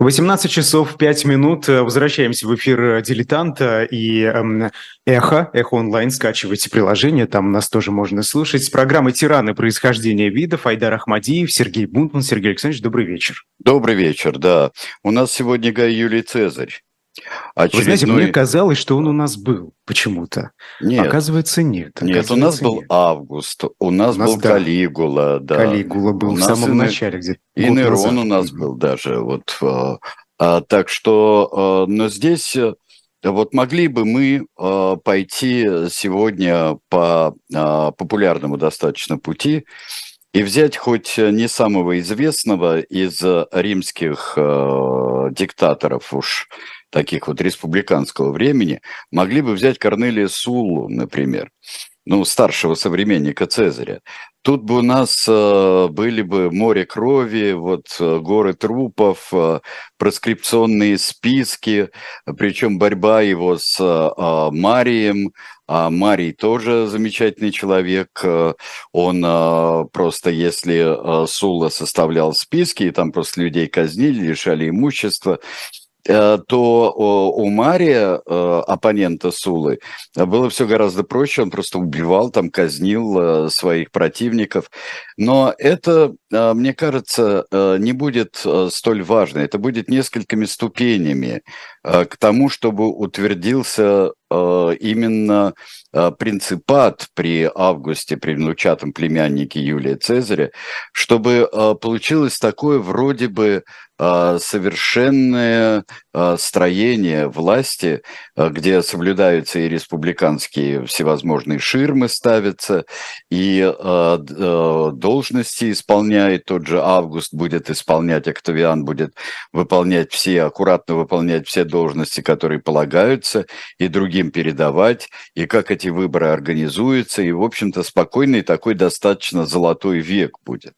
18 часов 5 минут. Возвращаемся в эфир «Дилетанта» и «Эхо». «Эхо онлайн». Скачивайте приложение, там нас тоже можно слушать. Программа «Тираны. Происхождение видов». Айдар Ахмадиев, Сергей Бунтман. Сергей Александрович, добрый вечер. Добрый вечер, да. У нас сегодня Гай Юлий Цезарь. Очередной... Вы знаете, мне казалось, что он у нас был почему-то. Нет. Оказывается, нет. Оказывается, нет, у нас был Август, у нас был Калигула. Да. Калигула был в самом начале. Где-то и Нерон у нас был даже. Вот, так что, но здесь вот могли бы мы пойти сегодня по популярному достаточно пути и взять хоть не самого известного из римских диктаторов уж, таких вот республиканского времени, могли бы взять Корнелия Суллу, например, ну, старшего современника Цезаря. Тут бы у нас были бы море крови, вот, горы трупов, проскрипционные списки, причем борьба его с Марием. Марий тоже замечательный человек, он просто, если Сулла составлял списки, и там просто людей казнили, лишали имущества, то у Мария, оппонента Суллы, было все гораздо проще. Он просто убивал, там казнил своих противников. Но это, мне кажется, не будет столь важно. Это будет несколькими ступенями к тому, чтобы утвердился именно принципат при Августе, при внучатом племяннике Юлия Цезаря, чтобы получилось такое вроде бы совершенное строение власти, где соблюдаются и республиканские всевозможные ширмы ставятся, и должности исполняет тот же Август, будет исполнять, Октавиан будет выполнять все, аккуратно выполнять все должности, которые полагаются, и другим передавать, и как эти выборы организуются, и, в общем-то, спокойный такой достаточно золотой век будет.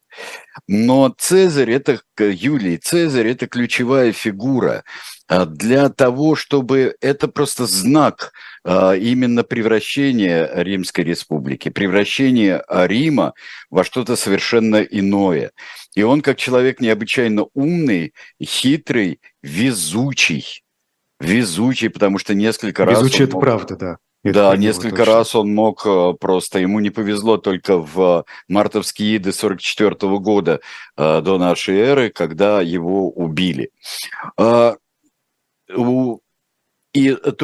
Но Цезарь, это Юлий Цезарь, это ключевая фигура для того, чтобы это просто знак именно превращения Римской Республики, превращения Рима во что-то совершенно иное. И он как человек необычайно умный, хитрый, везучий. Везучий, потому что несколько раз... Везучий – это правда, да. Да, несколько раз он мог просто, ему не повезло только в мартовские иды 44 года до нашей эры, когда его убили. И то,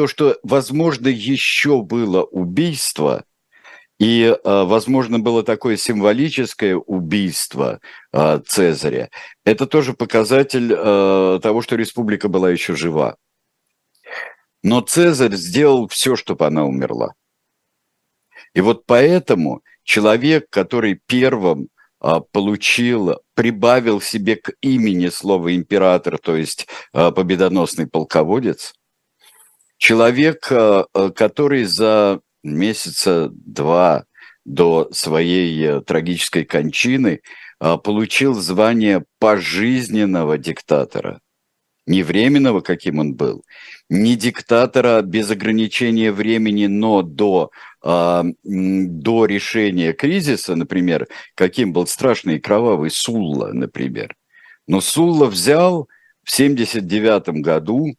что, возможно, еще было убийство, и, возможно, было такое символическое убийство Цезаря, это тоже показатель того, что республика была еще жива. Но Цезарь сделал все, чтобы она умерла. И вот поэтому человек, который первым получил, прибавил себе к имени слово император, то есть победоносный полководец, человек, который за месяца два до своей трагической кончины получил звание пожизненного диктатора. Не временного, каким он был, не диктатора без ограничения времени, но до решения кризиса, например, каким был страшный и кровавый Сулла, например. Но Сулла взял в 1979 году,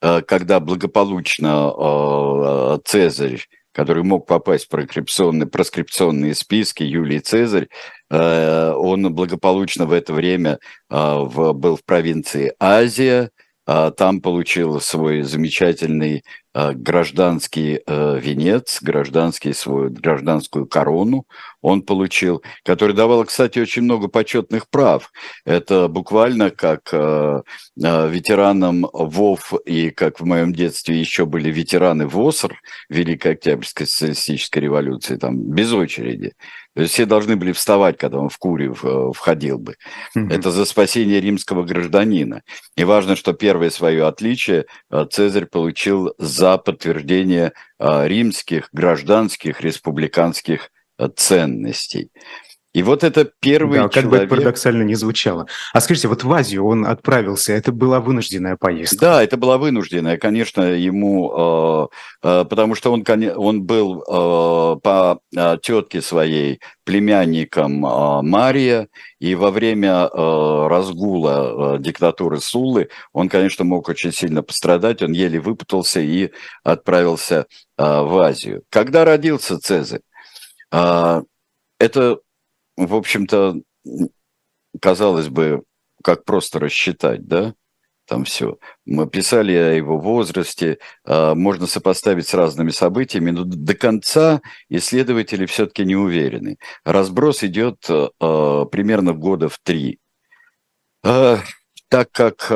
когда благополучно Цезарь, который мог попасть в проскрипционные списки, Юлий Цезарь, он благополучно в это время был в провинции Азия, там получил свой замечательный гражданский венец, гражданскую корону он получил, который давал, кстати, очень много почетных прав. Это буквально как ветеранам ВОВ и как в моем детстве еще были ветераны ВОСР, Великой Октябрьской социалистической революции, там без очереди. То есть все должны были вставать, когда он в курию входил бы. Mm-hmm. Это за спасение римского гражданина. И важно, что первое свое отличие Цезарь получил за подтверждение римских, гражданских, республиканских ценностей. И вот это первый человек... Да, как бы это парадоксально не звучало. А скажите, вот в Азию он отправился, это была вынужденная поездка? Да, это была вынужденная, конечно, ему... Потому что он был по тетке своей племянником Мария, и во время разгула диктатуры Суллы он, конечно, мог очень сильно пострадать, он еле выпутался и отправился в Азию. Когда родился Цезарь? Это, в общем-то, казалось бы, как просто рассчитать, да? Там все. Мы писали о его возрасте, можно сопоставить с разными событиями, но до конца исследователи все-таки не уверены. Разброс идет примерно года в 3. Так как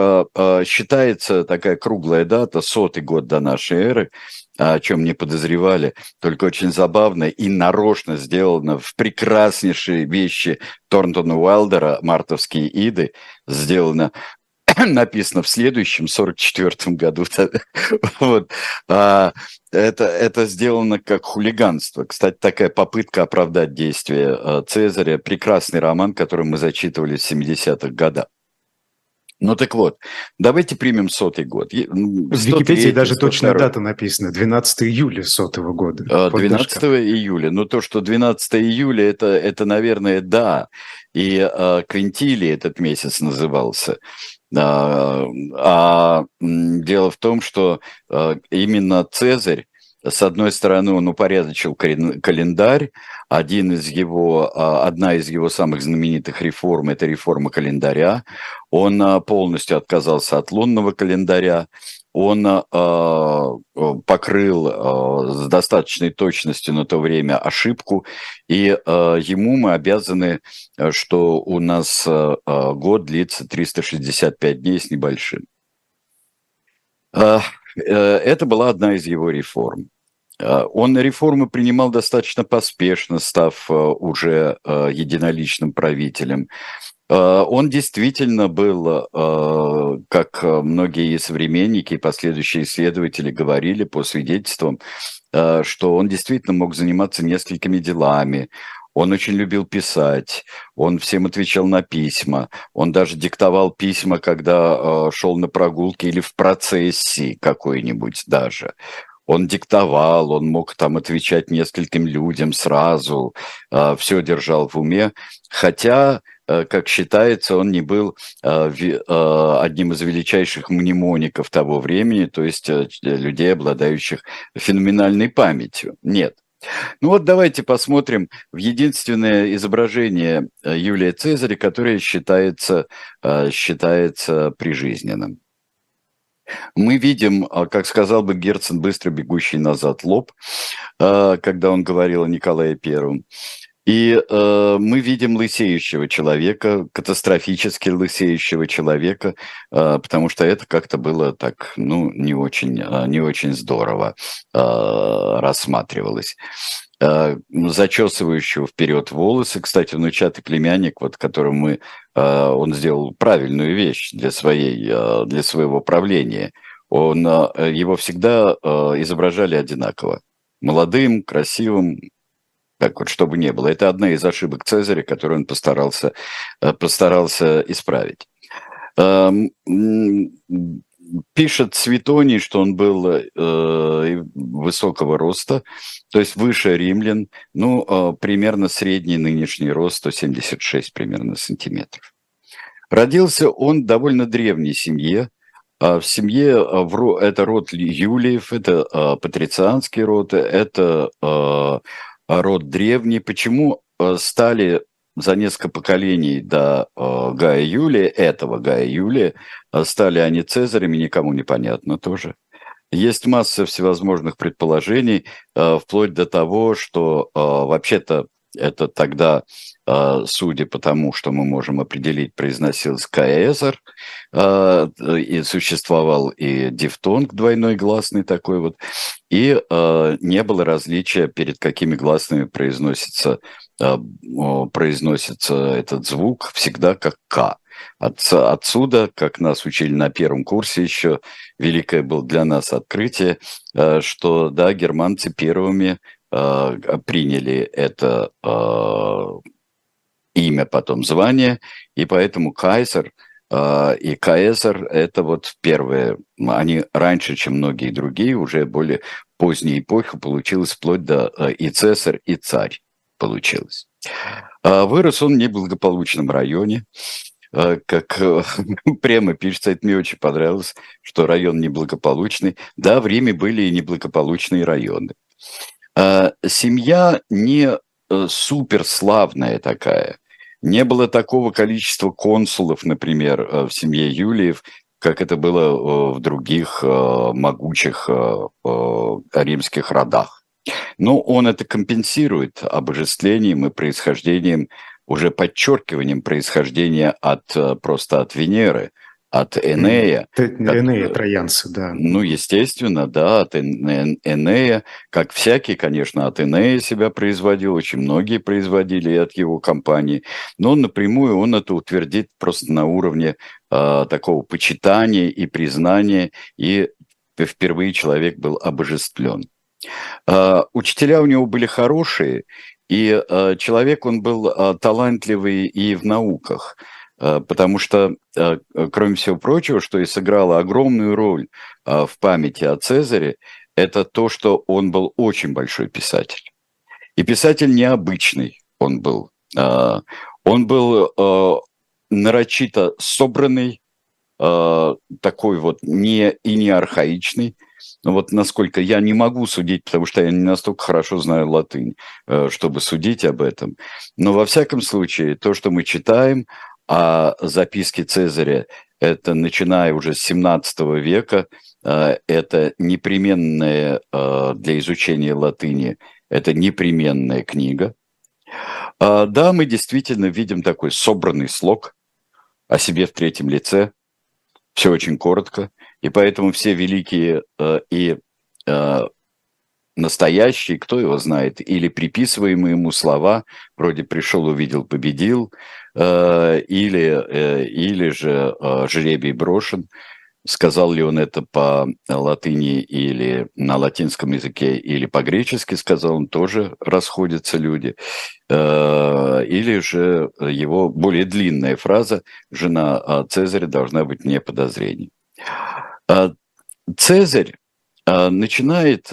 считается такая круглая дата, 100-й год до нашей эры, о чем не подозревали, только очень забавно и нарочно сделано в прекраснейшие вещи Торнтона Уайлдера, «Мартовские иды», сделано, написано в следующем, 44-м году. Вот. Это сделано как хулиганство. Кстати, такая попытка оправдать действия Цезаря. Прекрасный роман, который мы зачитывали в 70-х годах. Ну так вот, давайте примем 100-й год. В Википедии даже точная дата написана, 12 июля 100-го года. 12 июля, но то, что 12 июля, это наверное, да. И Квинтилий этот месяц назывался. А дело в том, что именно Цезарь, с одной стороны, он упорядочил календарь. Одна из его самых знаменитых реформ – это реформа календаря. Он полностью отказался от лунного календаря. Он покрыл с достаточной точностью на то время ошибку. И ему мы обязаны, что у нас год длится 365 дней с небольшим. Это была одна из его реформ. Он реформы принимал достаточно поспешно, став уже единоличным правителем. Он действительно был, как многие современники и последующие исследователи говорили по свидетельствам, что он действительно мог заниматься несколькими делами. Он очень любил писать, он всем отвечал на письма, он даже диктовал письма, когда шел на прогулки или в процессии какой-нибудь даже. Он диктовал, он мог там отвечать нескольким людям сразу, все держал в уме, хотя... Как считается, он не был одним из величайших мнемоников того времени, то есть людей, обладающих феноменальной памятью. Нет. Ну вот давайте посмотрим в единственное изображение Юлия Цезаря, которое считается прижизненным. Мы видим, как сказал бы Герцен, быстро бегущий назад лоб, когда он говорил о Николае Первом. И мы видим лысеющего человека, катастрофически лысеющего человека, потому что это как-то было так, ну, не очень здорово рассматривалось. Зачесывающего вперед волосы, кстати, внучатый племянник, вот которому он сделал правильную вещь для своего правления. Его всегда изображали одинаково, молодым, красивым. Так вот, чтобы не было. Это одна из ошибок Цезаря, которую он постарался исправить. Пишет Светоний, что он был высокого роста, то есть выше римлян, ну, примерно средний нынешний рост, 176 примерно сантиметров. Родился он в довольно древней семье. В семье, это род Юлиев, это патрицианский род, это... род древний. Почему стали за несколько поколений до Гая Юлия, стали они Цезарями, никому не понятно тоже. Есть масса всевозможных предположений, вплоть до того, что вообще-то это тогда, судя по тому, что мы можем определить, произносился кайзер, и существовал и дифтонг двойной гласный такой вот, и не было различия, перед какими гласными произносится этот звук, всегда как «к». Отсюда, как нас учили на первом курсе еще, великое было для нас открытие, что да, германцы первыми приняли это имя, потом звание, и поэтому кайзер и кайзер – это вот первые, они раньше, чем многие другие, уже более поздней эпохи получилось вплоть до и цесарь, и царь получилось. Вырос он в неблагополучном районе, как прямо пишется, это мне очень понравилось, что район неблагополучный. Да, в Риме были и неблагополучные районы. Семья не суперславная такая. Не было такого количества консулов, например, в семье Юлиев, как это было в других могучих римских родах. Но он это компенсирует обожествлением и происхождением, уже подчеркиванием происхождения от, просто от Венеры, от Энея. Энея, троянцы, да. Ну, естественно, да, от Энея, как всякий, конечно, от Энея себя производил, очень многие производили от его компании, но напрямую он это утвердит просто на уровне такого почитания и признания, и впервые человек был обожествлен. Учителя у него были хорошие, и человек он был талантливый и в науках, потому что, кроме всего прочего, что и сыграло огромную роль в памяти о Цезаре, это то, что он был очень большой писатель. И писатель необычный он был. Он был нарочито собранный, такой вот не архаичный. Вот насколько я не могу судить, потому что я не настолько хорошо знаю латынь, чтобы судить об этом. Но во всяком случае, то, что мы читаем о записке Цезаря, это начиная уже с 17 века, это непременная для изучения латыни, это непременная книга. Да, мы действительно видим такой собранный слог о себе в третьем лице, все очень коротко. И поэтому все великие и настоящие, кто его знает, или приписываемые ему слова, вроде «пришел, увидел, победил», или же «жребий брошен», сказал ли он это по латыни или на латинском языке, или по-гречески сказал, он тоже расходятся люди. Или же его более длинная фраза «жена Цезаря должна быть вне подозрений». Цезарь начинает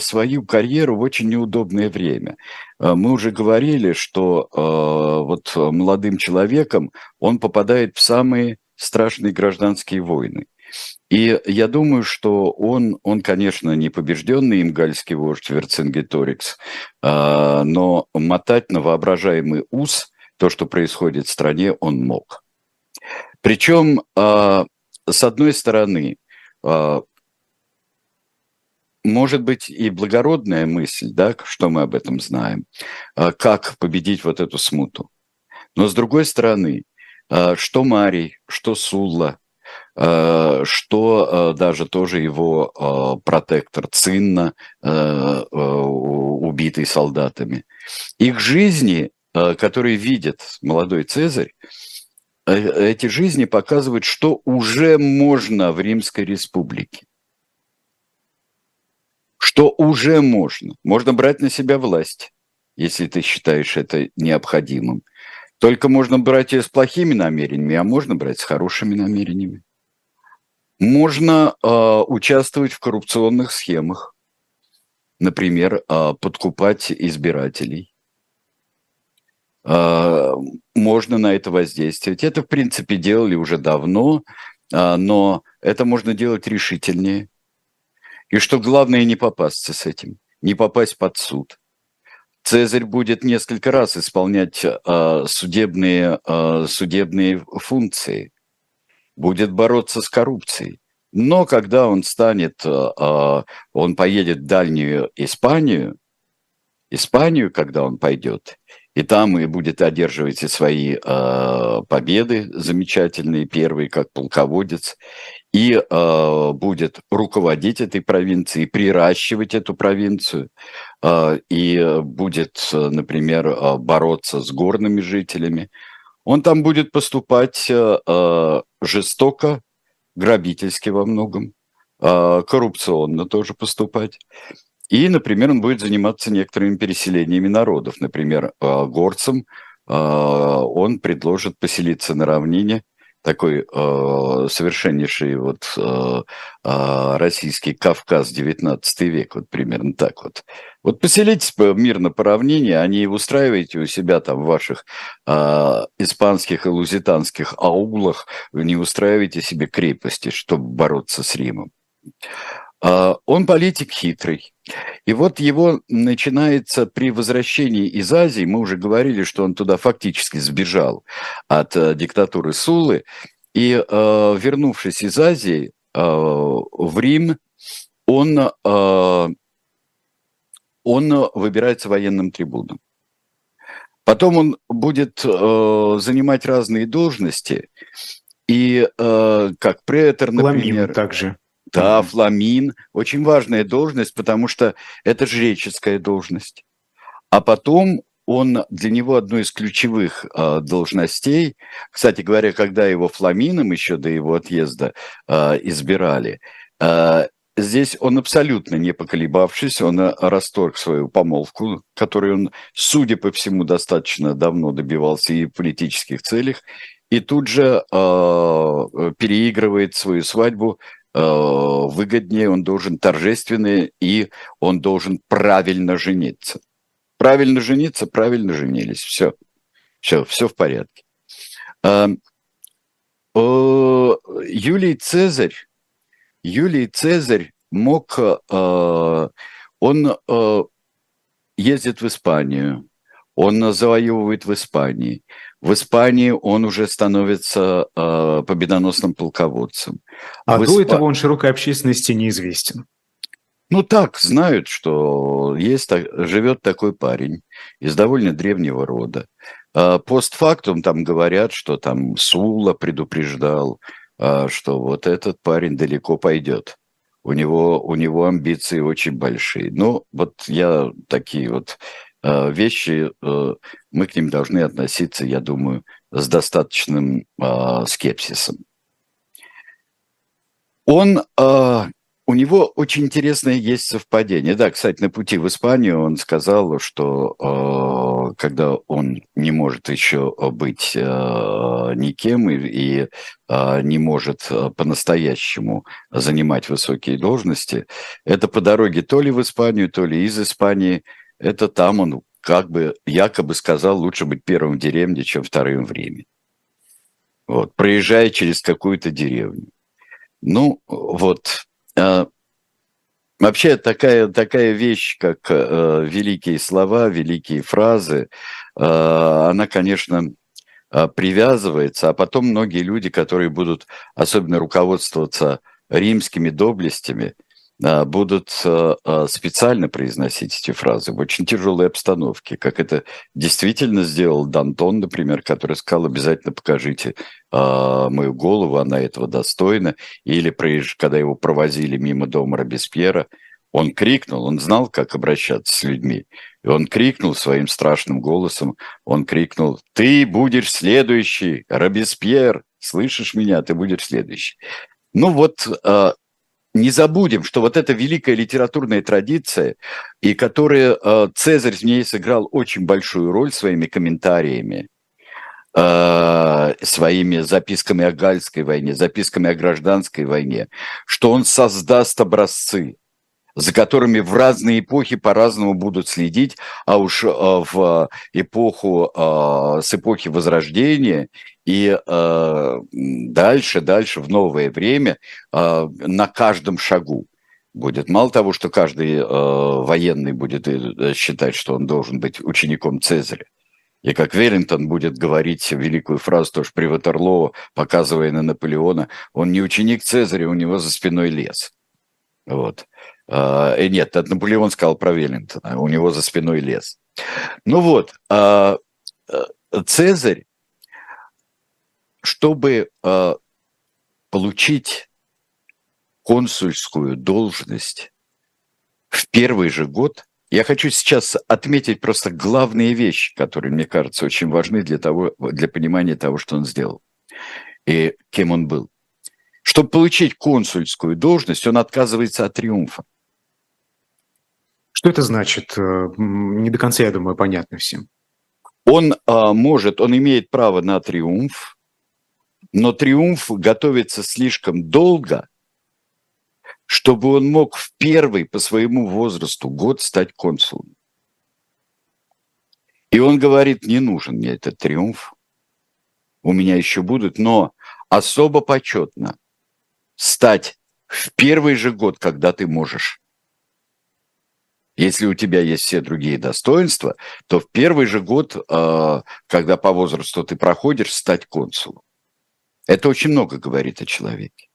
свою карьеру в очень неудобное время. Мы уже говорили, что вот молодым человеком он попадает в самые страшные гражданские войны. И я думаю, что он конечно, не побежденный им гальский вождь Верцингеторикс, но мотать на воображаемый ус то, что происходит в стране, он мог. Причем, с одной стороны, может быть и благородная мысль, да, что мы об этом знаем, как победить вот эту смуту. Но с другой стороны, что Марий, что Сулла, что даже тоже его протектор Цинна, убитый солдатами, их жизни, которые видит молодой Цезарь, эти жизни показывают, что уже можно в Римской Республике. Что уже можно. Можно брать на себя власть, если ты считаешь это необходимым. Только можно брать ее с плохими намерениями, а можно брать с хорошими намерениями. Можно участвовать в коррупционных схемах. Например, подкупать избирателей. Можно на это воздействовать. Это, в принципе, делали уже давно, но это можно делать решительнее. И что главное, не попасться с этим, не попасть под суд. Цезарь будет несколько раз исполнять судебные функции, будет бороться с коррупцией. Но когда он станет, он поедет в дальнюю Испанию, когда он пойдет, и там и будет одерживать и свои победы замечательные, первые как полководец, и будет руководить этой провинцией, приращивать эту провинцию, и будет, например, бороться с горными жителями. Он там будет поступать жестоко, грабительски во многом, коррупционно тоже поступать. И, например, он будет заниматься некоторыми переселениями народов, например, горцам он предложит поселиться на равнине, такой совершеннейший вот российский Кавказ, 19 век, вот примерно так вот. Вот поселитесь мирно по равнине, а не устраивайте у себя там в ваших испанских и лузитанских аулах, не устраивайте себе крепости, чтобы бороться с Римом. Он политик хитрый. И вот его начинается при возвращении из Азии, мы уже говорили, что он туда фактически сбежал от диктатуры Суллы, и, вернувшись из Азии в Рим, он выбирается военным трибуном. Потом он будет занимать разные должности, и как претор, например... также. Да, фламин. Очень важная должность, потому что это жреческая должность. А потом он, для него одной из ключевых должностей, кстати говоря, когда его фламином еще до его отъезда избирали, здесь он абсолютно не поколебавшись, он расторг свою помолвку, которую он, судя по всему, достаточно давно добивался и в политических целях, и тут же переигрывает свою свадьбу. Выгоднее, он должен торжественный, и он должен правильно жениться. Правильно жениться, правильно женились. Все. Все в порядке. Юлий Цезарь мог... Он ездит в Испанию, он завоевывает в Испании. В Испании он уже становится победоносным полководцем. А до этого он широкой общественности неизвестен. Ну так, знают, что есть, живет такой парень из довольно древнего рода. Постфактум там говорят, что там Сулла предупреждал, что вот этот парень далеко пойдет. У него амбиции очень большие. Ну вот я такие вот... вещи, мы к ним должны относиться, я думаю, с достаточным скепсисом. У него очень интересное есть совпадение. Да, кстати, на пути в Испанию он сказал, что когда он не может еще быть никем и не может по-настоящему занимать высокие должности, это по дороге то ли в Испанию, то ли из Испании. Это там он как бы якобы сказал, лучше быть первым в деревне, чем вторым в Риме. Вот, проезжая через какую-то деревню. Ну, вот. Вообще такая вещь, как великие слова, великие фразы, она, конечно, привязывается, а потом многие люди, которые будут особенно руководствоваться римскими доблестями, будут специально произносить эти фразы в очень тяжелой обстановке, как это действительно сделал Дантон, например, который сказал, обязательно покажите мою голову, она этого достойна. Или, когда его провозили мимо дома Робеспьера, он крикнул, он знал, как обращаться с людьми, и он крикнул своим страшным голосом, он крикнул: «Ты будешь следующий, Робеспьер! Слышишь меня? Ты будешь следующий!» Ну вот... Не забудем, что вот эта великая литературная традиция, и которая Цезарь в ней сыграл очень большую роль своими комментариями, своими записками о Гальской войне, записками о Гражданской войне, что он создаст образцы, за которыми в разные эпохи по-разному будут следить, а уж в эпоху, с эпохи Возрождения и дальше, в новое время, на каждом шагу будет. Мало того, что каждый военный будет считать, что он должен быть учеником Цезаря, и как Веллингтон будет говорить великую фразу тоже при Ватерлоо, показывая на Наполеона, он не ученик Цезаря, у него за спиной лес. Вот. Нет, это Наполеон сказал про Веллингтона, у него за спиной лес. Ну вот, Цезарь, чтобы получить консульскую должность в первый же год, я хочу сейчас отметить просто главные вещи, которые, мне кажется, очень важны для понимания того, что он сделал и кем он был. Чтобы получить консульскую должность, он отказывается от триумфа. Что это значит? Не до конца, я думаю, понятно всем. Он имеет право на триумф, но триумф готовится слишком долго, чтобы он мог в первый по своему возрасту год стать консулом. И он говорит, не нужен мне этот триумф, у меня еще будут, но особо почетно стать в первый же год, когда ты можешь. Если у тебя есть все другие достоинства, то в первый же год, когда по возрасту ты проходишь, стать консулом. Это очень много говорит о человеке.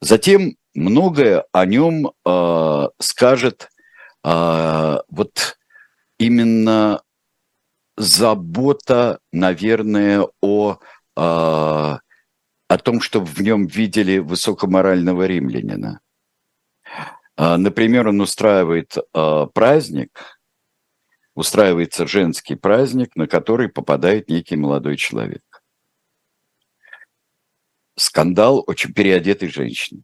Затем многое о нем скажет вот именно забота, наверное, о том, чтобы в нем видели высокоморального римлянина. Например, он устраивает праздник, устраивается женский праздник, на который попадает некий молодой человек. Скандал очень переодетой женщины.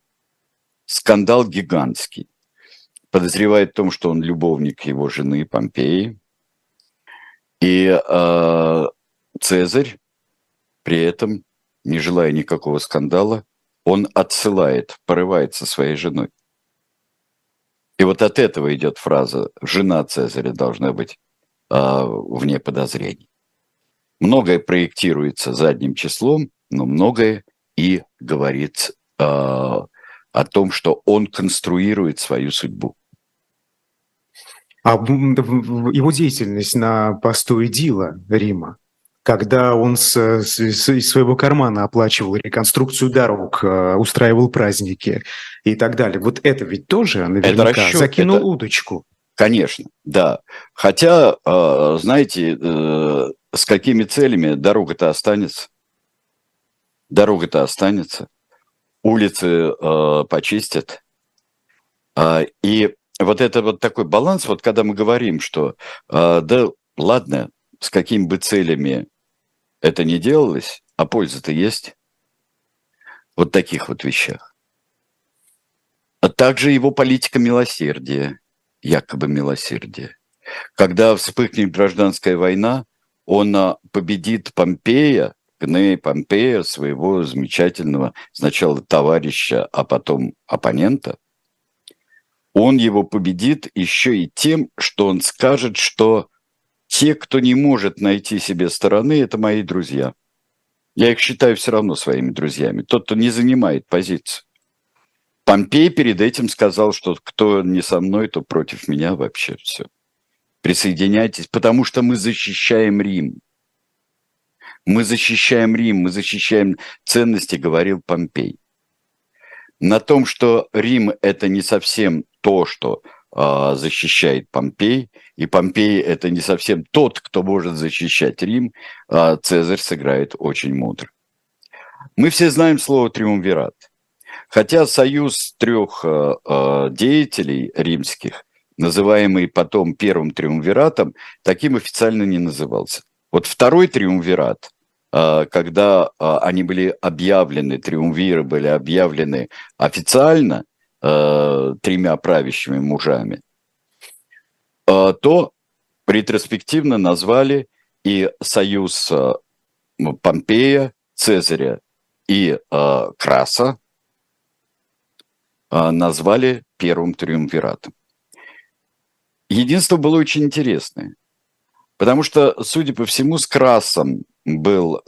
Скандал гигантский. Подозревает в том, что он любовник его жены Помпеи. И Цезарь при этом, не желая никакого скандала, он отсылает, порывает со своей женой. И вот от этого идет фраза «жена Цезаря должна быть вне подозрений». Многое проектируется задним числом, но многое и говорит о том, что он конструирует свою судьбу. А его деятельность на посту эдила Рима, когда он из своего кармана оплачивал реконструкцию дорог, устраивал праздники и так далее. Вот это ведь тоже наверняка закинул удочку. Конечно, да. Хотя, знаете, с какими целями дорога-то останется? Дорога-то останется, улицы почистят. И вот это вот такой баланс, вот когда мы говорим, что да ладно, с какими бы целями это ни делалось, а польза-то есть вот в таких вот вещах. А также его политика милосердия, якобы милосердия. Когда вспыхнет гражданская война, он победит Помпея, Гнея Помпея, своего замечательного сначала товарища, а потом оппонента, он его победит еще и тем, что он скажет, что те, кто не может найти себе стороны, это мои друзья. Я их считаю все равно своими друзьями. Тот, кто не занимает позицию. Помпей перед этим сказал, что кто не со мной, то против меня вообще все. Присоединяйтесь, потому что мы защищаем Рим. Мы защищаем Рим, мы защищаем ценности, говорил Помпей. На том, что Рим – это не совсем то, что защищает Помпей, и Помпей – это не совсем тот, кто может защищать Рим, Цезарь сыграет очень мудро. Мы все знаем слово «триумвират». Хотя союз трех деятелей римских, называемый потом первым триумвиратом, таким официально не назывался. Вот второй триумвират, когда они были объявлены, триумвиры были объявлены официально тремя правящими мужами, то ретроспективно назвали и союз Помпея, Цезаря и Краса, назвали первым триумвиратом. Единство было очень интересное. Потому что, судя по всему, с Красом был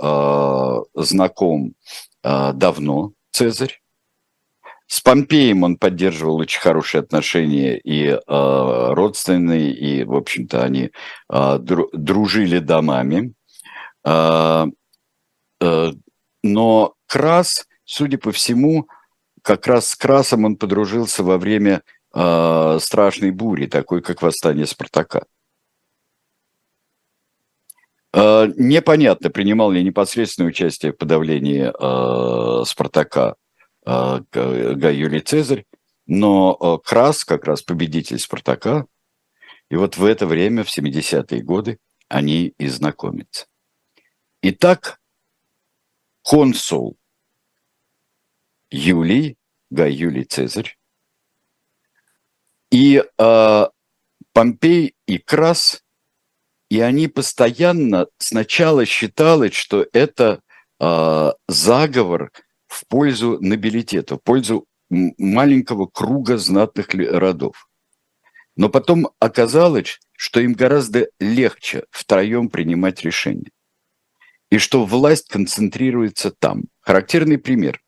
знаком давно Цезарь. С Помпеем он поддерживал очень хорошие отношения и родственные, и, в общем-то, они дружили домами. Но Крас, судя по всему, как раз с Красом он подружился во время страшной бури, такой как восстание Спартака. Непонятно, принимал ли непосредственное участие в подавлении Спартака Гай Юлий Цезарь, но Крас, как раз победитель Спартака, и вот в это время, в 70-е годы, они и знакомятся. Итак, консул Юлий, Гай Юлий Цезарь, и Помпей и Крас И они постоянно сначала считали, что это заговор в пользу нобилитета, в пользу маленького круга знатных родов. Но потом оказалось, что им гораздо легче втроем принимать решения. И что власть концентрируется там. Характерный пример.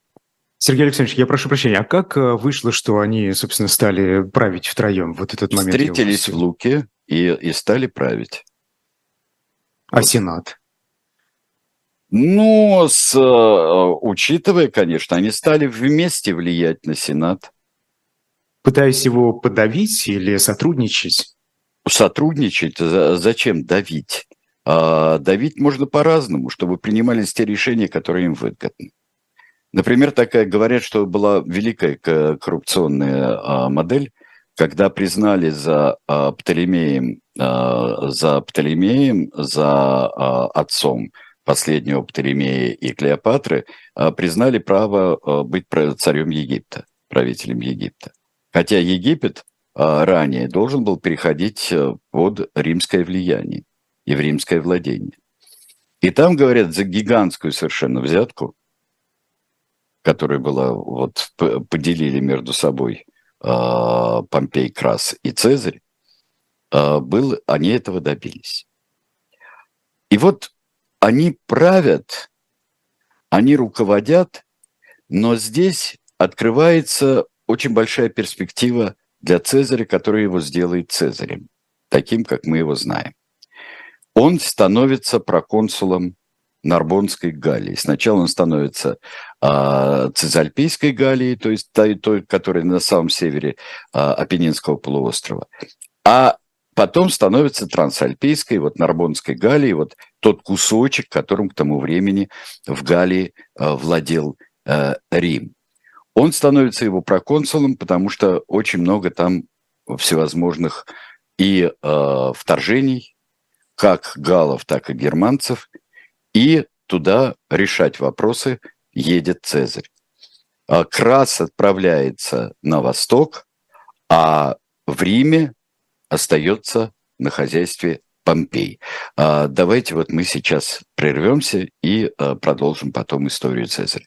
Сергей Александрович, я прошу прощения, а как вышло, что они, собственно, стали править втроем? Вот этот момент. Встретились в Луке и стали править. А вот. Сенат? Ну, учитывая, конечно, они стали вместе влиять на Сенат. Пытаясь его подавить или сотрудничать? Сотрудничать? Зачем давить? Давить можно по-разному, чтобы принимались те решения, которые им выгодны. Например, такая, говорят, что была великая коррупционная модель, когда признали за отцом последнего Птолемея и Клеопатры, признали право быть царем Египта, правителем Египта. Хотя Египет ранее должен был переходить под римское влияние и в римское владение. И там, говорят, за гигантскую совершенно взятку, которая была, вот, поделили между собой Помпей, Крас и Цезарь, они этого добились. И вот они правят, они руководят, но здесь открывается очень большая перспектива для Цезаря, которая его сделает Цезарем, таким, как мы его знаем. Он становится проконсулом Нарбонской Галлии. Сначала он становится Цезальпийской Галлией, то есть той, которая на самом севере Апеннинского полуострова, а потом становится Трансальпийской, вот Нарбонской Галлией, вот тот кусочек, которым к тому времени в Галлии владел Рим. Он становится его проконсулом, потому что очень много там всевозможных и вторжений, как галлов, так и германцев, и туда решать вопросы едет Цезарь. Крас отправляется на восток, а в Риме остается на хозяйстве Помпей. Давайте вот мы сейчас прервемся и продолжим потом историю Цезаря.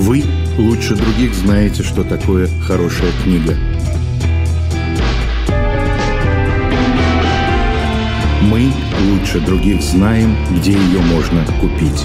Вы лучше других знаете, что такое хорошая книга. Мы лучше других знаем, где ее можно купить.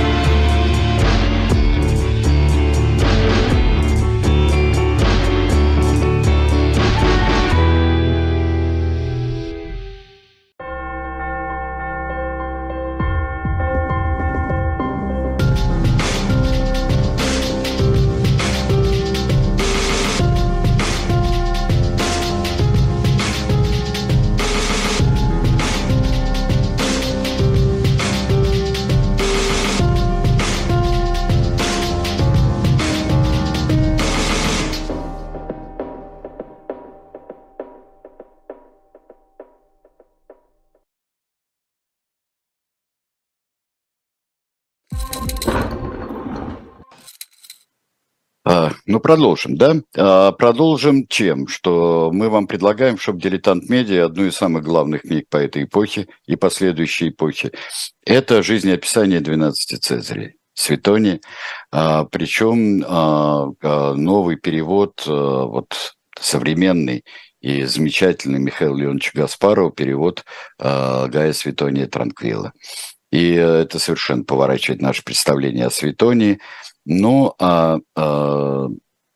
Ну, продолжим, да? Продолжим чем? Что мы вам предлагаем, чтобы «Дилетант Медиа», одну из самых главных книг по этой эпохе и последующей эпохе, это жизнеописание 12 Цезарей, Светоний, причем новый перевод, вот современный и замечательный Михаила Леоновича Гаспарова, перевод Гая Светония Транквилла. И это совершенно поворачивает наше представление о Светонии. Но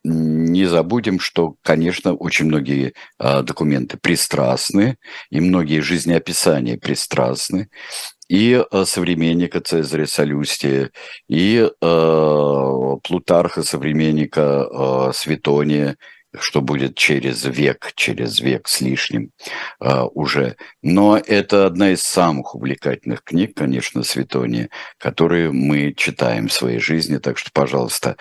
не забудем, что, конечно, очень многие документы пристрастны, и многие жизнеописания пристрастны, и современника Цезаря Солюстия, и Плутарха, современника Светония, что будет через век с лишним уже. Но это одна из самых увлекательных книг, конечно, Светония, которые мы читаем в своей жизни. Так что, пожалуйста,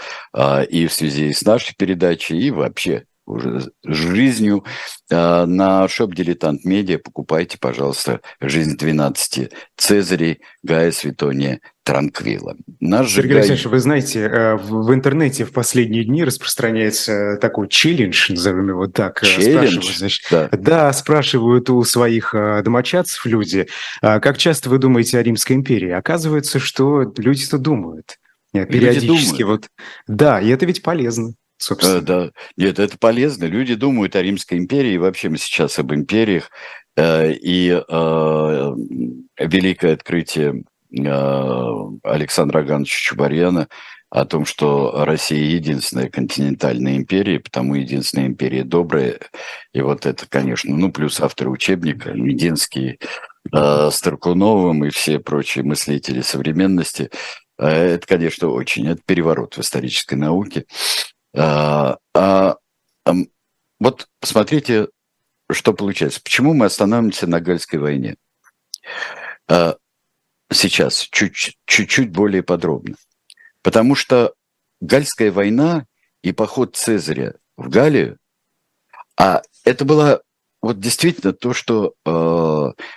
и в связи с нашей передачей, и вообще уже жизнью на шоп-дилетант медиа. Покупайте, пожалуйста, «Жизнь 12 Цезарей» Гая Светония Транквила. Сергей Александрович, вы знаете, в интернете в последние дни распространяется такой челлендж, назовем его так. Челлендж? Да, спрашивают у своих домочадцев люди, как часто вы думаете о Римской империи? Оказывается, что люди-то думают. Периодически. Думают. Вот. Да, и это ведь полезно. Да. Нет, это полезно. Люди думают о Римской империи, и вообще мы сейчас об империях, и великое открытие Александра Огановича Чубарьяна о том, что Россия единственная континентальная империя, потому единственная империя добрая, и вот это, конечно, ну, плюс авторы учебника, Мединский с Таркуновым и все прочие мыслители современности, это, конечно, очень, это переворот в исторической науке. Вот смотрите, что получается. Почему мы останавливаемся на Гальской войне? Сейчас чуть-чуть более подробно. Потому что Гальская война и поход Цезаря в Галлию, а это было вот действительно то, что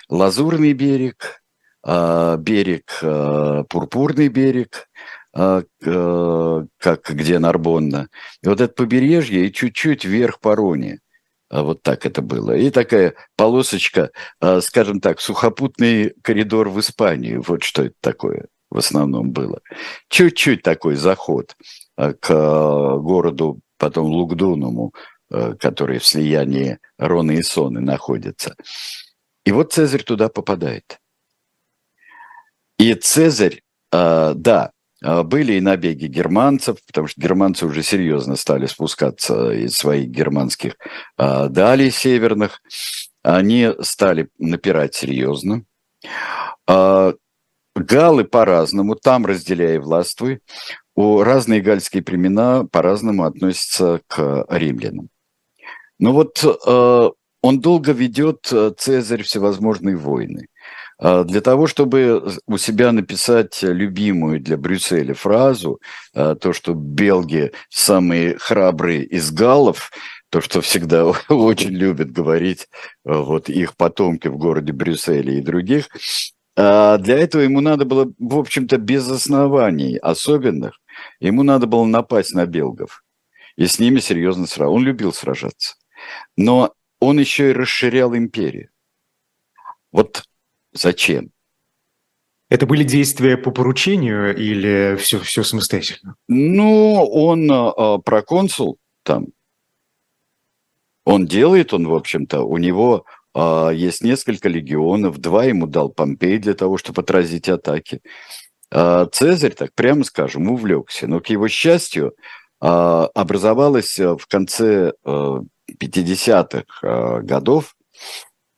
Лазурный берег, Пурпурный берег, как где Нарбонна, и вот это побережье и чуть-чуть вверх по Роне. Вот так это было. И такая полосочка, скажем так, сухопутный коридор в Испанию. Вот что это такое в основном было. Чуть-чуть такой заход к городу, потом Лугдунуму, который в слиянии Рона и Соны находится. И вот Цезарь туда попадает. И Цезарь, да, были и набеги германцев, потому что германцы уже серьезно стали спускаться из своих германских далей северных. Они стали напирать серьезно. Галлы по-разному, там разделяя властвуй. Разные гальские племена по-разному относятся к римлянам. Но вот он долго ведет, Цезарь, всевозможные войны. Для того, чтобы у себя написать любимую для Брюсселя фразу, то, что белги самые храбрые из галлов, то, что всегда очень любят говорить вот их потомки в городе Брюсселе и других, для этого ему надо было, в общем-то, без оснований особенных, ему надо было напасть на белгов и с ними серьезно сражаться. Он любил сражаться, но он еще и расширял империю. Вот зачем? Это были действия по поручению или все самостоятельно? Ну, он проконсул там. Он, в общем-то, у него есть несколько легионов, 2 ему дал Помпей для того, чтобы отразить атаки. Цезарь, так прямо скажем, увлекся. Но, к его счастью, образовалась в конце 50-х годов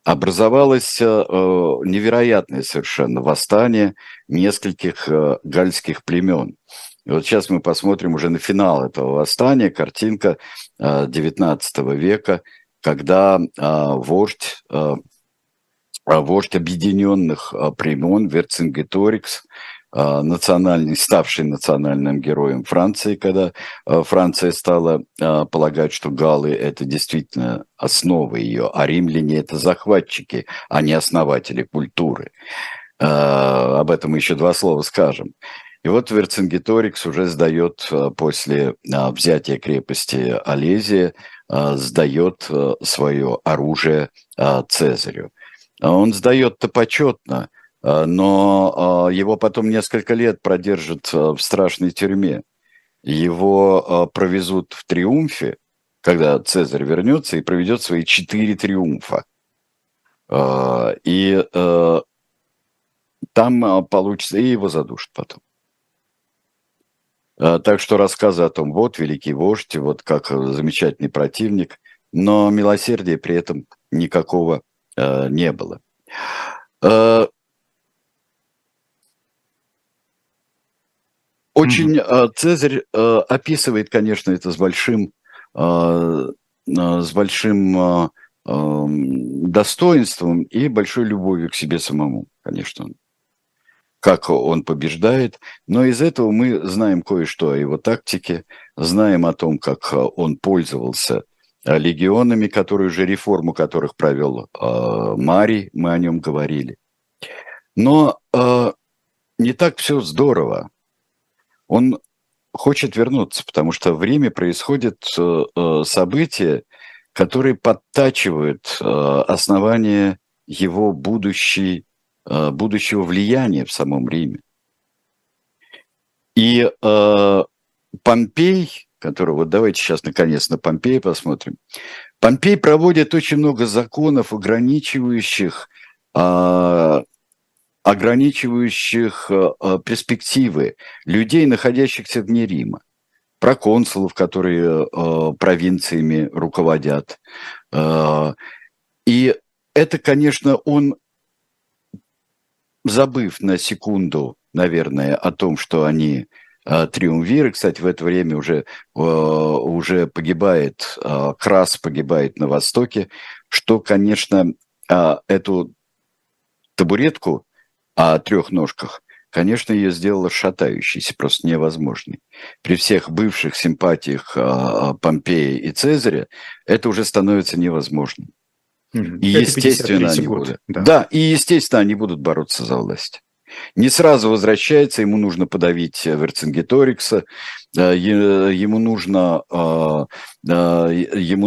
образовалось невероятное совершенно восстание нескольких гальских племен. И вот сейчас мы посмотрим уже на финал этого восстания, картинка 19 века, когда вождь объединенных племен Верцингеторикс, ставший национальным героем Франции, когда Франция стала полагать, что галлы – это действительно основа ее, а римляне – это захватчики, а не основатели культуры. Об этом еще 2 слова скажем. И вот Верцингеторикс уже сдает после взятия крепости Олезия, сдает свое оружие Цезарю. Он сдает-то почетно, но его потом несколько лет продержат в страшной тюрьме. Его провезут в триумфе, когда Цезарь вернется и проведет свои 4 триумфа. И там получится, и его задушат потом. Так что рассказы о том, вот великий вождь, вот как замечательный противник, но милосердия при этом никакого не было. Очень Цезарь описывает, конечно, это с большим достоинством и большой любовью к себе самому, конечно, как он побеждает. Но из этого мы знаем кое-что о его тактике, знаем о том, как он пользовался легионами, которые уже реформу которых провел Марий, мы о нем говорили. Но не так все здорово. Он хочет вернуться, потому что в Риме происходят события, которые подтачивают основание его будущего влияния в самом Риме. И Помпей, которого, вот давайте сейчас наконец на Помпея посмотрим. Помпей проводит очень много законов, ограничивающих перспективы людей, находящихся вне Рима. Про консулов, которые провинциями руководят. И это, конечно, он, забыв на секунду, наверное, о том, что они триумвиры, кстати, в это время уже погибает, Крас погибает на Востоке, что, конечно, эту табуретку о трех ножках, конечно, ее сделала шатающейся, просто невозможной. При всех бывших симпатиях Помпея и Цезаря это уже становится невозможным. И, естественно, они будут, и, естественно, они будут бороться за власть. Не сразу возвращается, ему нужно подавить Верцингеторикса, ему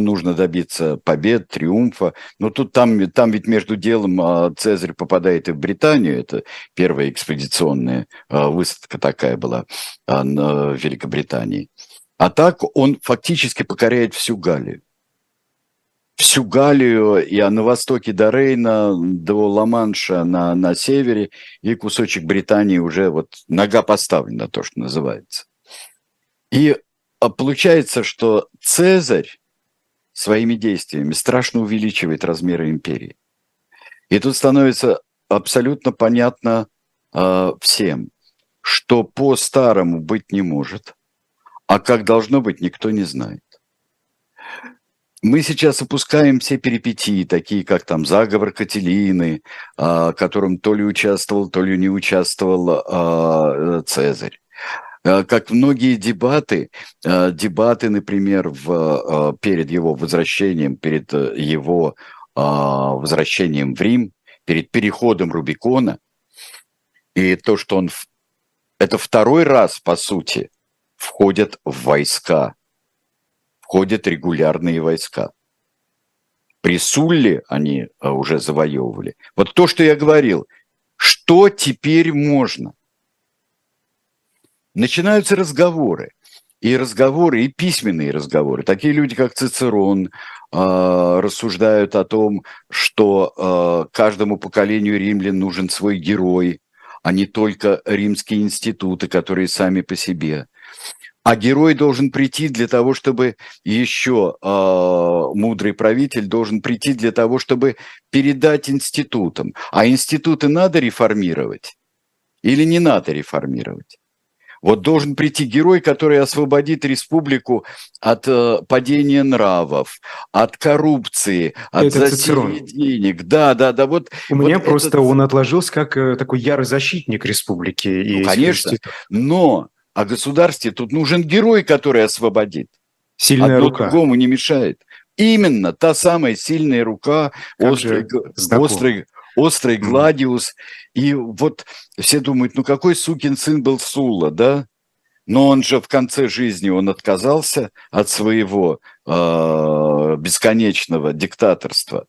нужно добиться побед, триумфа. Но там ведь между делом Цезарь попадает и в Британию, это первая экспедиционная высадка такая была в Великобритании. А так он фактически покоряет всю Галлию. Всю Галлию, и на востоке до Рейна, до Ла-Манша на севере, и кусочек Британии уже вот нога поставлена, то, что называется. И получается, что Цезарь своими действиями страшно увеличивает размеры империи. И тут становится абсолютно понятно всем, что по-старому быть не может, а как должно быть, никто не знает. Мы сейчас опускаем все перипетии, такие как там заговор Катилины, в котором то ли участвовал, то ли не участвовал Цезарь. Как многие дебаты, например, перед его возвращением, в Рим, перед переходом Рубикона, и то, что он это второй раз, по сути, входит в войска. Входят регулярные войска. При Сулле они уже завоевывали. Вот то, что я говорил, что теперь можно. Начинаются разговоры. И письменные разговоры. Такие люди, как Цицерон, рассуждают о том, что каждому поколению римлян нужен свой герой, а не только римские институты, которые сами по себе. А герой должен прийти для того, чтобы еще мудрый правитель должен прийти для того, чтобы передать институтам. А институты надо реформировать или не надо реформировать? Вот должен прийти герой, который освободит республику от падения нравов, от коррупции, от засилия денег. Да. Вот, он отложился как такой ярый защитник республики. Ну, конечно, но... А государстве тут нужен герой, который освободит. Сильная рука. Другому не мешает. Именно та самая сильная рука, острый гладиус. И вот все думают, ну какой сукин сын был Сулла, да? Но он же в конце жизни, он отказался от своего бесконечного диктаторства.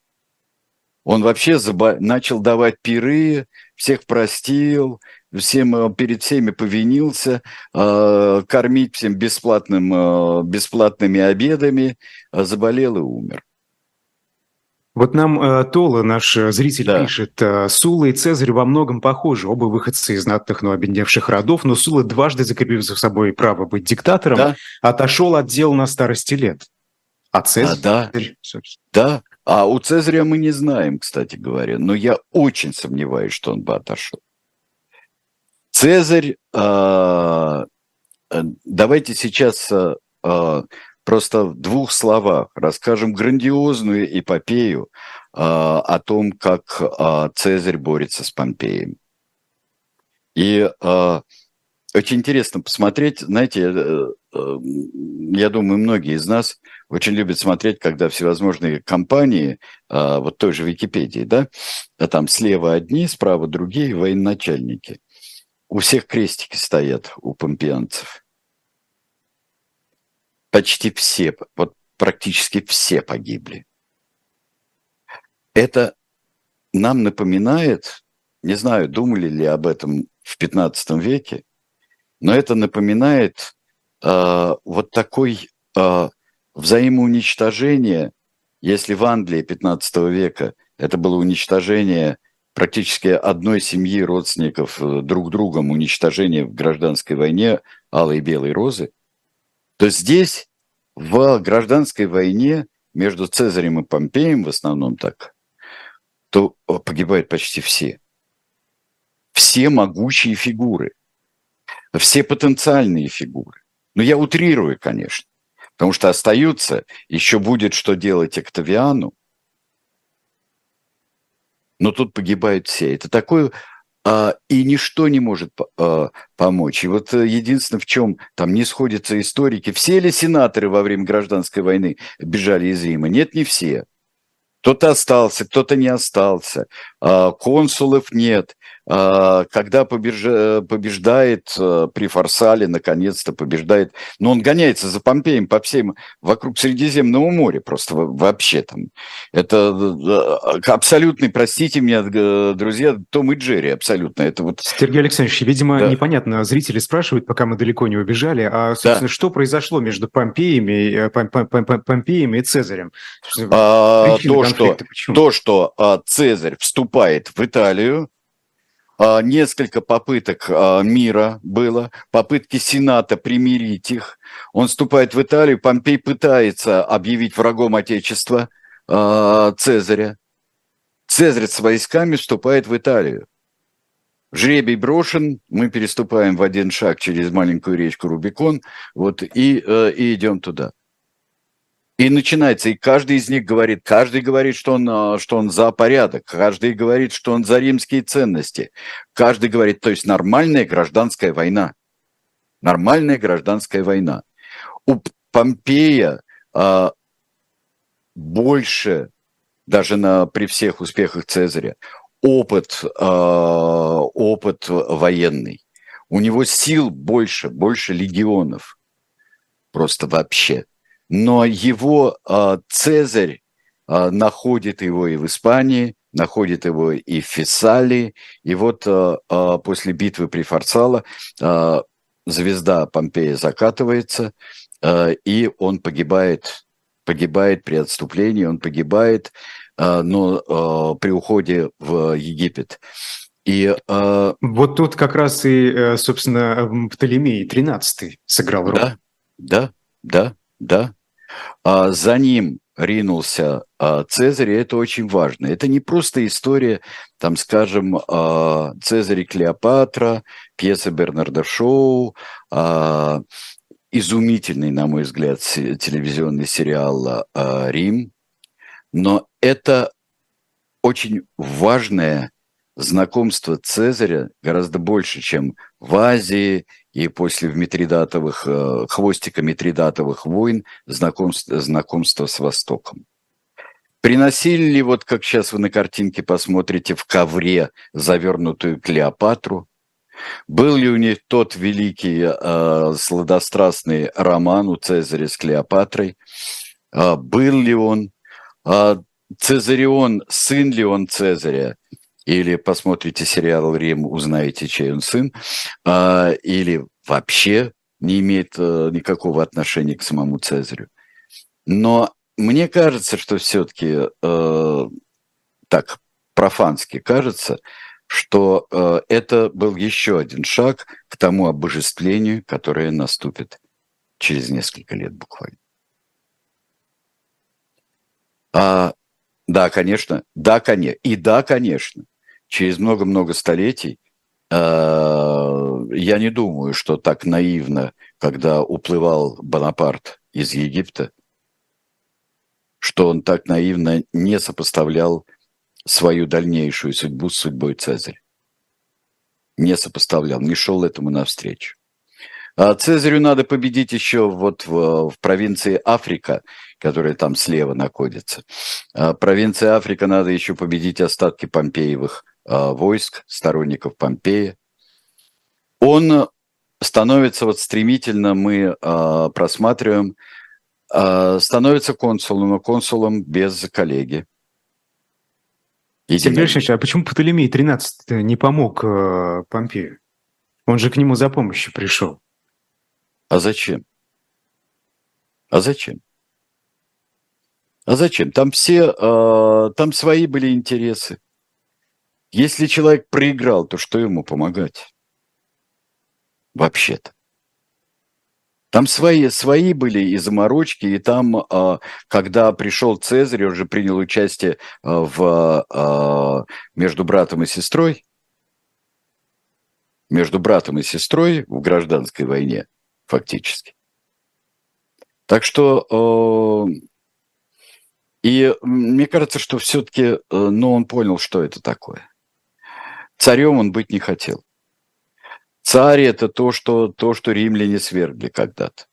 Он вообще начал давать пиры, всех простил, перед всеми повинился, кормить всем бесплатными обедами, заболел и умер. Вот нам Тола, наш зритель, пишет, Сулла и Цезарь во многом похожи, оба выходцы из знатных, но обедневших родов, но Сулла, дважды закрепив за собой право быть диктатором, отошел от дел на старости лет. А Цезарь? А у Цезаря мы не знаем, кстати говоря, но я очень сомневаюсь, что он бы отошел. Цезарь, давайте сейчас просто в двух словах расскажем грандиозную эпопею о том, как Цезарь борется с Помпеем. И очень интересно посмотреть, знаете, я думаю, многие из нас очень любят смотреть, когда всевозможные компании, вот той же Википедии, да, а там слева одни, справа другие военачальники. У всех крестики стоят у помпеянцев. Почти все, вот практически все погибли. Это нам напоминает, не знаю, думали ли об этом в 15 веке, но это напоминает вот такой взаимоуничтожение, если в Англии 15 века это было уничтожение практически одной семьи родственников друг другом, уничтожение в гражданской войне алой и белой розы, то здесь в гражданской войне между Цезарем и Помпеем в основном так, то погибают почти все. Все могучие фигуры, все потенциальные фигуры. Но я утрирую, конечно, потому что остаются, еще будет что делать Октавиану, но тут погибают все. Это такое, и ничто не может помочь. И вот единственное, в чем там не сходятся историки, все ли сенаторы во время гражданской войны бежали из Рима? Нет, не все. Кто-то остался, кто-то не остался, консулов нет. Когда побеждает при Фарсале, наконец-то побеждает, но он гоняется за Помпеем по всем, вокруг Средиземного моря просто вообще там. Это абсолютный, простите меня, друзья, Том и Джерри абсолютно. Это вот... Сергей Александрович, видимо, да. Непонятно, зрители спрашивают, пока мы далеко не убежали, а, собственно, да. Что произошло между Помпеем и Цезарем? То, что Цезарь вступает в Италию, несколько попыток мира было, попытки Сената примирить их. Он вступает в Италию, Помпей пытается объявить врагом Отечества Цезаря. Цезарь с войсками вступает в Италию. Жребий брошен, мы переступаем в один шаг через маленькую речку Рубикон, вот, и идем туда. И начинается, и каждый из них говорит, каждый говорит, что он за порядок, каждый говорит, что он за римские ценности, каждый говорит, то есть нормальная гражданская война. Нормальная гражданская война. У Помпея больше, даже при всех успехах Цезаря, опыт военный. У него сил больше легионов. Просто вообще. Но его Цезарь находит его и в Испании, находит его и в Фессалии. И вот после битвы при Фарсале звезда Помпея закатывается, и он погибает при отступлении, он погибает, но при уходе в Египет. И, вот тут как раз и, собственно, Птолемей XIII сыграл роль. Да. За ним ринулся Цезарь, и это очень важно. Это не просто история, там, скажем, Цезарь и Клеопатра, пьеса Бернарда Шоу, изумительный, на мой взгляд, телевизионный сериал «Рим». Но это очень важное знакомство Цезаря, гораздо больше, чем в Азии, и после хвостика Митридатовых войн знакомство с Востоком. Приносили ли, вот как сейчас вы на картинке посмотрите, в ковре завернутую Клеопатру? Был ли у них тот великий сладострастный роман у Цезаря с Клеопатрой? Был ли он? Цезарион, сын ли он Цезаря? Или посмотрите сериал «Рим», узнаете, чей он сын, или вообще не имеет никакого отношения к самому Цезарю. Но мне кажется, что все-таки так профански кажется, что это был еще один шаг к тому обожествлению, которое наступит через несколько лет буквально. Да, конечно. Через много-много столетий, я не думаю, что так наивно, когда уплывал Бонапарт из Египта, что он так наивно не сопоставлял свою дальнейшую судьбу с судьбой Цезаря. Не сопоставлял, не шел этому навстречу. Цезарю надо победить еще вот в провинции Африка, которая там слева находится. Провинция Африка, надо еще победить остатки помпеевых войск, сторонников Помпея. Он становится, вот стремительно мы просматриваем, становится консулом, но консулом без коллеги. Сергей Александрович, а почему Птолемей XIII не помог Помпею? Он же к нему за помощью пришел. А зачем? А зачем? А зачем? Там все, там свои были интересы. Если человек проиграл, то что ему помогать? Вообще-то. Там свои были и заморочки, и там, когда пришел Цезарь, он же принял участие между братом и сестрой, в гражданской войне, фактически. Так что, и мне кажется, что все-таки, он понял, что это такое. Царем он быть не хотел. Царь – это то, что римляне свергли когда-то.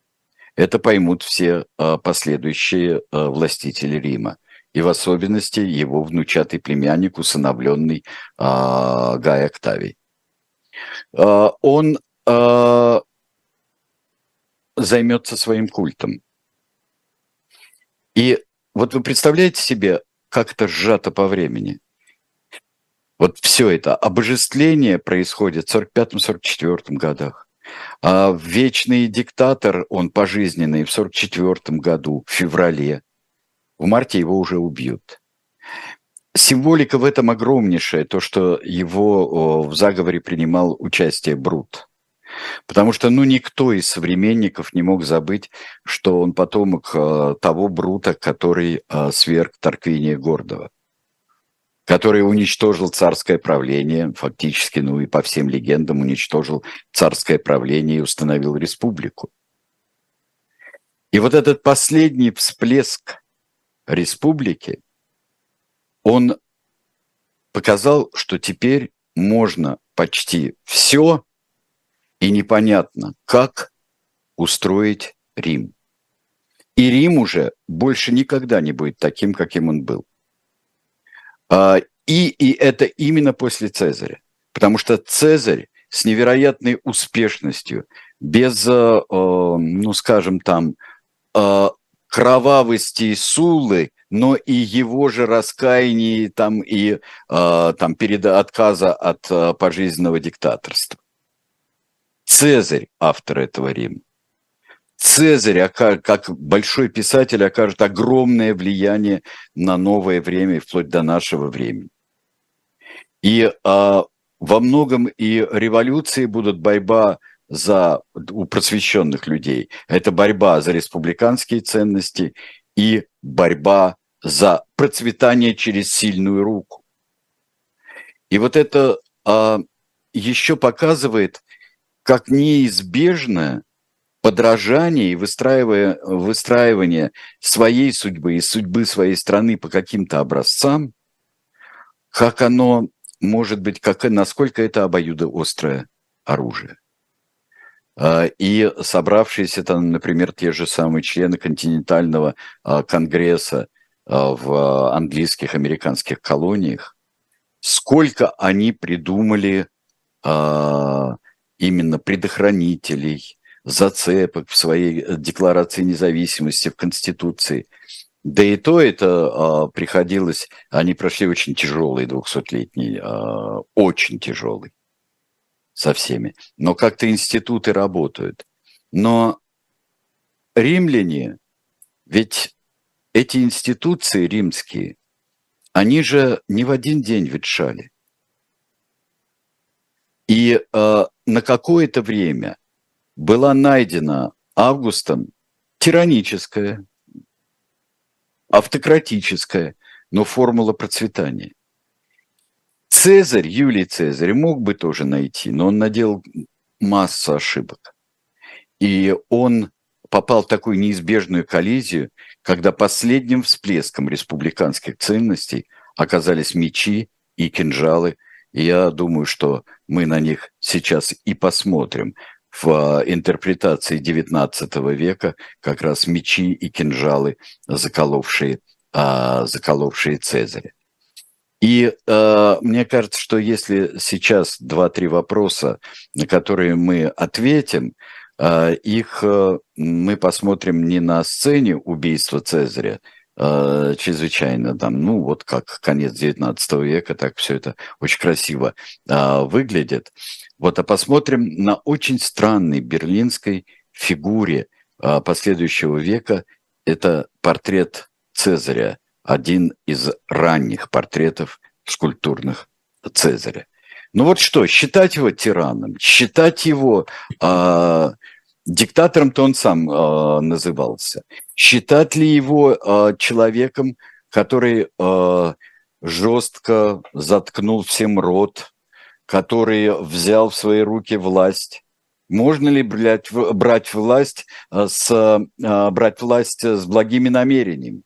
Это поймут все последующие властители Рима. И в особенности его внучатый племянник, усыновленный Гай Октавий. Он займется своим культом. И вот вы представляете себе, как это сжато по времени? Вот все это обожествление происходит в 45-44 годах. А вечный диктатор, он пожизненный, в 44 году, в феврале. В марте его уже убьют. Символика в этом огромнейшая, то, что его в заговоре принимал участие Брут. Потому что, никто из современников не мог забыть, что он потомок того Брута, который сверг Тарквиния Гордого, который уничтожил царское правление, фактически, и по всем легендам уничтожил царское правление и установил республику. И вот этот последний всплеск республики, он показал, что теперь можно почти все и непонятно, как устроить Рим. И Рим уже больше никогда не будет таким, каким он был. И это именно после Цезаря, потому что Цезарь с невероятной успешностью, без, кровавости Суллы, но и его же раскаяния перед отказа от пожизненного диктаторства. Цезарь – автор этого Рима. Цезарь, как большой писатель, окажет огромное влияние на новое время и вплоть до нашего времени. И во многом и революции будут борьба у просвещенных людей. Это борьба за республиканские ценности и борьба за процветание через сильную руку. И вот это еще показывает, как неизбежно подражание и выстраивание своей судьбы и судьбы своей страны по каким-то образцам, как оно может быть, насколько это обоюдоострое оружие. И собравшиеся там, например, те же самые члены континентального конгресса в английских, американских колониях, сколько они придумали именно предохранителей, зацепок в своей декларации независимости, в Конституции. Да и то это приходилось... Они прошли очень тяжелый 200-летний, очень тяжелый со всеми. Но как-то институты работают. Но римляне, ведь эти институции римские, они же не в один день ветшали. И на какое-то время была найдена Августом тираническая, автократическая, но формула процветания. Цезарь, Юлий Цезарь, мог бы тоже найти, но он наделал массу ошибок. И он попал в такую неизбежную коллизию, когда последним всплеском республиканских ценностей оказались мечи и кинжалы. И я думаю, что мы на них сейчас и посмотрим, в интерпретации XIX века как раз мечи и кинжалы, заколовшие Цезаря. И мне кажется, что если сейчас 2-3 вопроса, на которые мы ответим, мы посмотрим не на сцене убийства Цезаря, чрезвычайно там, ну вот как конец 19 века, так все это очень красиво выглядит. Вот, а посмотрим на очень странной берлинской фигуре последующего века. Это портрет Цезаря, один из ранних портретов скульптурных Цезаря. Ну вот что, считать его тираном, считать его диктатором-то он сам назывался. Считать ли его человеком, который жестко заткнул всем рот, который взял в свои руки власть? Можно ли брать власть с благими намерениями?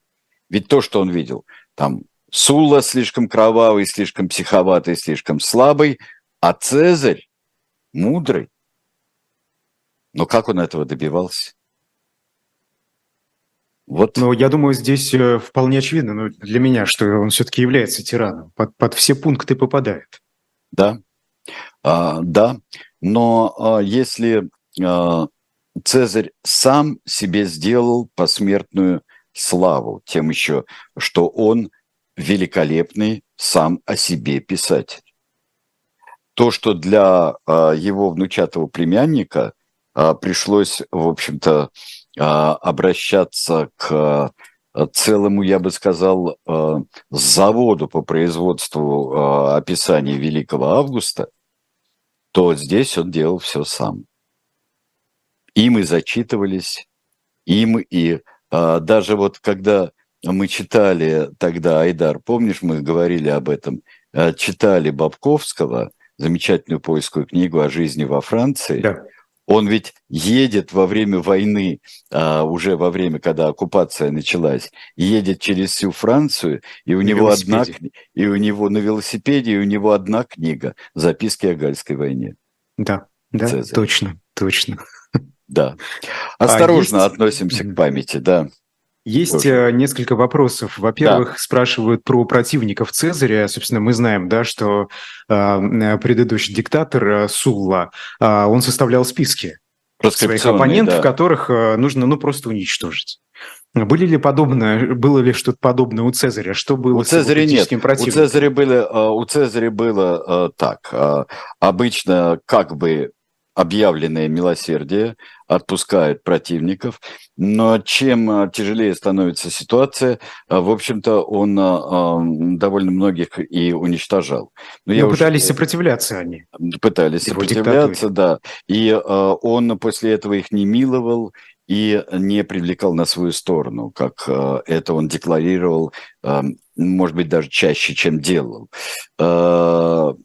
Ведь то, что он видел, там Сулла слишком кровавый, слишком психоватый, слишком слабый, а Цезарь мудрый. Но как он этого добивался? Вот. Но я думаю, здесь вполне очевидно, для меня, что он все-таки является тираном. Под все пункты попадает. Да, да. Но если Цезарь сам себе сделал посмертную славу, тем еще, что он великолепный сам о себе писатель. То, что для его внучатого племянника пришлось, в общем-то, обращаться к целому, я бы сказал, заводу по производству описаний великого Августа, то здесь он делал все сам. Им и зачитывались, им и... Даже вот когда мы читали тогда, Айдар, помнишь, мы говорили об этом, читали Бобковского, замечательную поисковую книгу о жизни во Франции, да. Он ведь едет во время войны, уже во время, когда оккупация началась, едет через всю Францию, и у него одна книга «Записки о Гальской войне». Да, да, Цезарь. Точно. Да. Осторожно относимся к памяти, да. Есть несколько вопросов. Во-первых, спрашивают про противников Цезаря. Собственно, мы знаем, да, что предыдущий диктатор Сулла, он составлял списки своих оппонентов, которых нужно просто уничтожить. Было ли что-то подобное у Цезаря? Что было с политическим противником? У Цезаря было так. Обычно как бы объявленное милосердие, отпускают противников, но чем тяжелее становится ситуация, в общем-то, он довольно многих и уничтожал. Пытались сопротивляться, да. И он после этого их не миловал и не привлекал на свою сторону, как это он декларировал, может быть, даже чаще, чем делал. Да,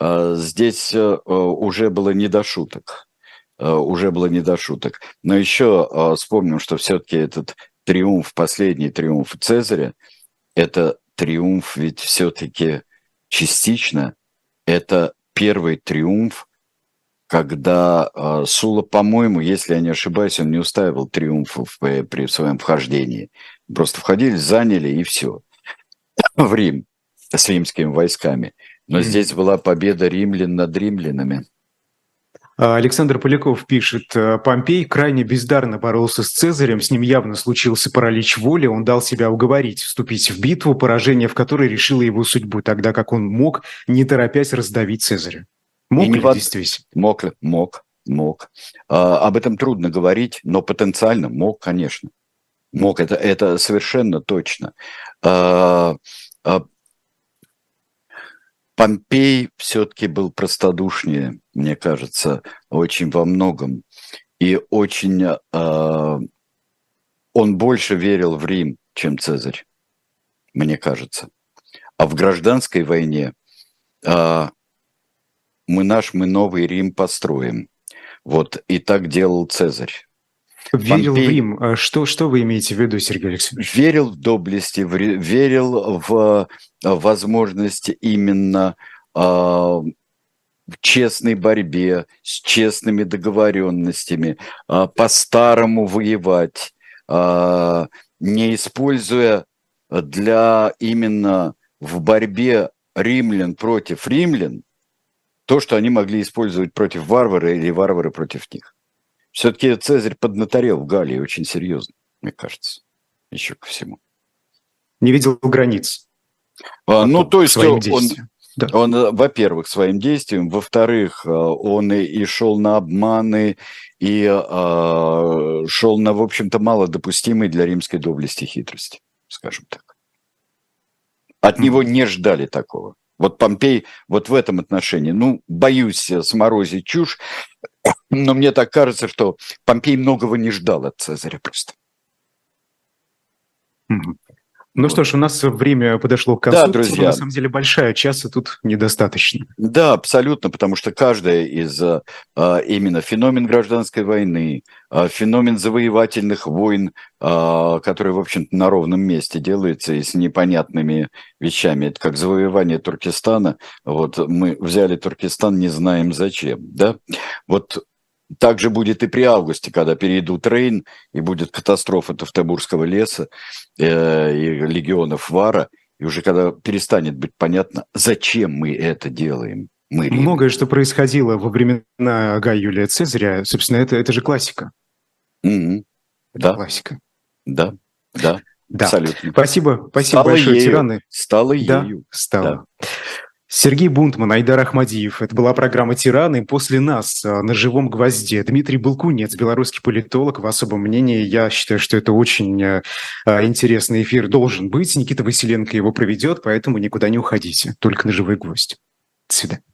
здесь уже было не до шуток. Но еще вспомним, что все-таки этот триумф, последний триумф Цезаря, это триумф ведь все-таки частично, это первый триумф, когда Сулла, по-моему, если я не ошибаюсь, он не устаивал триумфов при своем вхождении. Просто входили, заняли и все. В Рим с римскими войсками. Но здесь была победа римлян над римлянами. Александр Поляков пишет: Помпей крайне бездарно боролся с Цезарем, с ним явно случился паралич воли, он дал себя уговорить вступить в битву, поражение в которой решило его судьбу, тогда как он мог, не торопясь, раздавить Цезаря. Мог ли? Мог. Об этом трудно говорить, но потенциально мог, конечно. Мог, это совершенно точно. Помпей все-таки был простодушнее, мне кажется, очень во многом. И очень он больше верил в Рим, чем Цезарь, мне кажется. А в гражданской войне мы новый Рим построим. Вот, и так делал Цезарь. Верил Помпей, в Рим. Что вы имеете в виду, Сергей Александрович? Верил в доблести, верил в возможность именно в честной борьбе, с честными договоренностями, по-старому воевать, не используя для именно в борьбе римлян против римлян то, что они могли использовать против варвары или варвары против них. Все-таки Цезарь поднаторел в Галлии очень серьезно, мне кажется, еще ко всему. Не видел границ. Ну, то есть он, во-первых, своим действием, во-вторых, он и шел на обманы, и шел на, в общем-то, малодопустимые для римской доблести хитрости, скажем так. От него не ждали такого. Вот Помпей вот в этом отношении, ну, боюсь сморозить чушь, но мне так кажется, что Помпей многого не ждал от Цезаря просто. Ну вот. Что ж, у нас время подошло к концу. Да, друзья. На самом деле большая, часа тут недостаточно. Да, абсолютно, потому что каждая из именно феномен гражданской войны, феномен завоевательных войн, которые, в общем-то, на ровном месте делаются и с непонятными вещами. Это как завоевание Туркестана. Вот мы взяли Туркестан, не знаем зачем. Да? Вот так же будет и при Августе, когда перейдут Рейн, и будет катастрофа Тевтобурского леса и легионов Вара, и уже когда перестанет быть понятно, зачем мы это делаем. Мы многое, что происходило во времена Гая Юлия Цезаря, собственно, это же классика. Это да. Классика. Да, да, да. Абсолютно. Спасибо, спасибо большое, тираны. Стало ею. Стало. Да. Сергей Бунтман, Айдар Ахмадиев. Это была программа «Тираны». После нас на живом гвозде Дмитрий Балкунец, белорусский политолог. В особом мнении, я считаю, что это очень интересный эфир должен быть. Никита Василенко его проведет, поэтому никуда не уходите. Только на живой гвоздь. До свидания.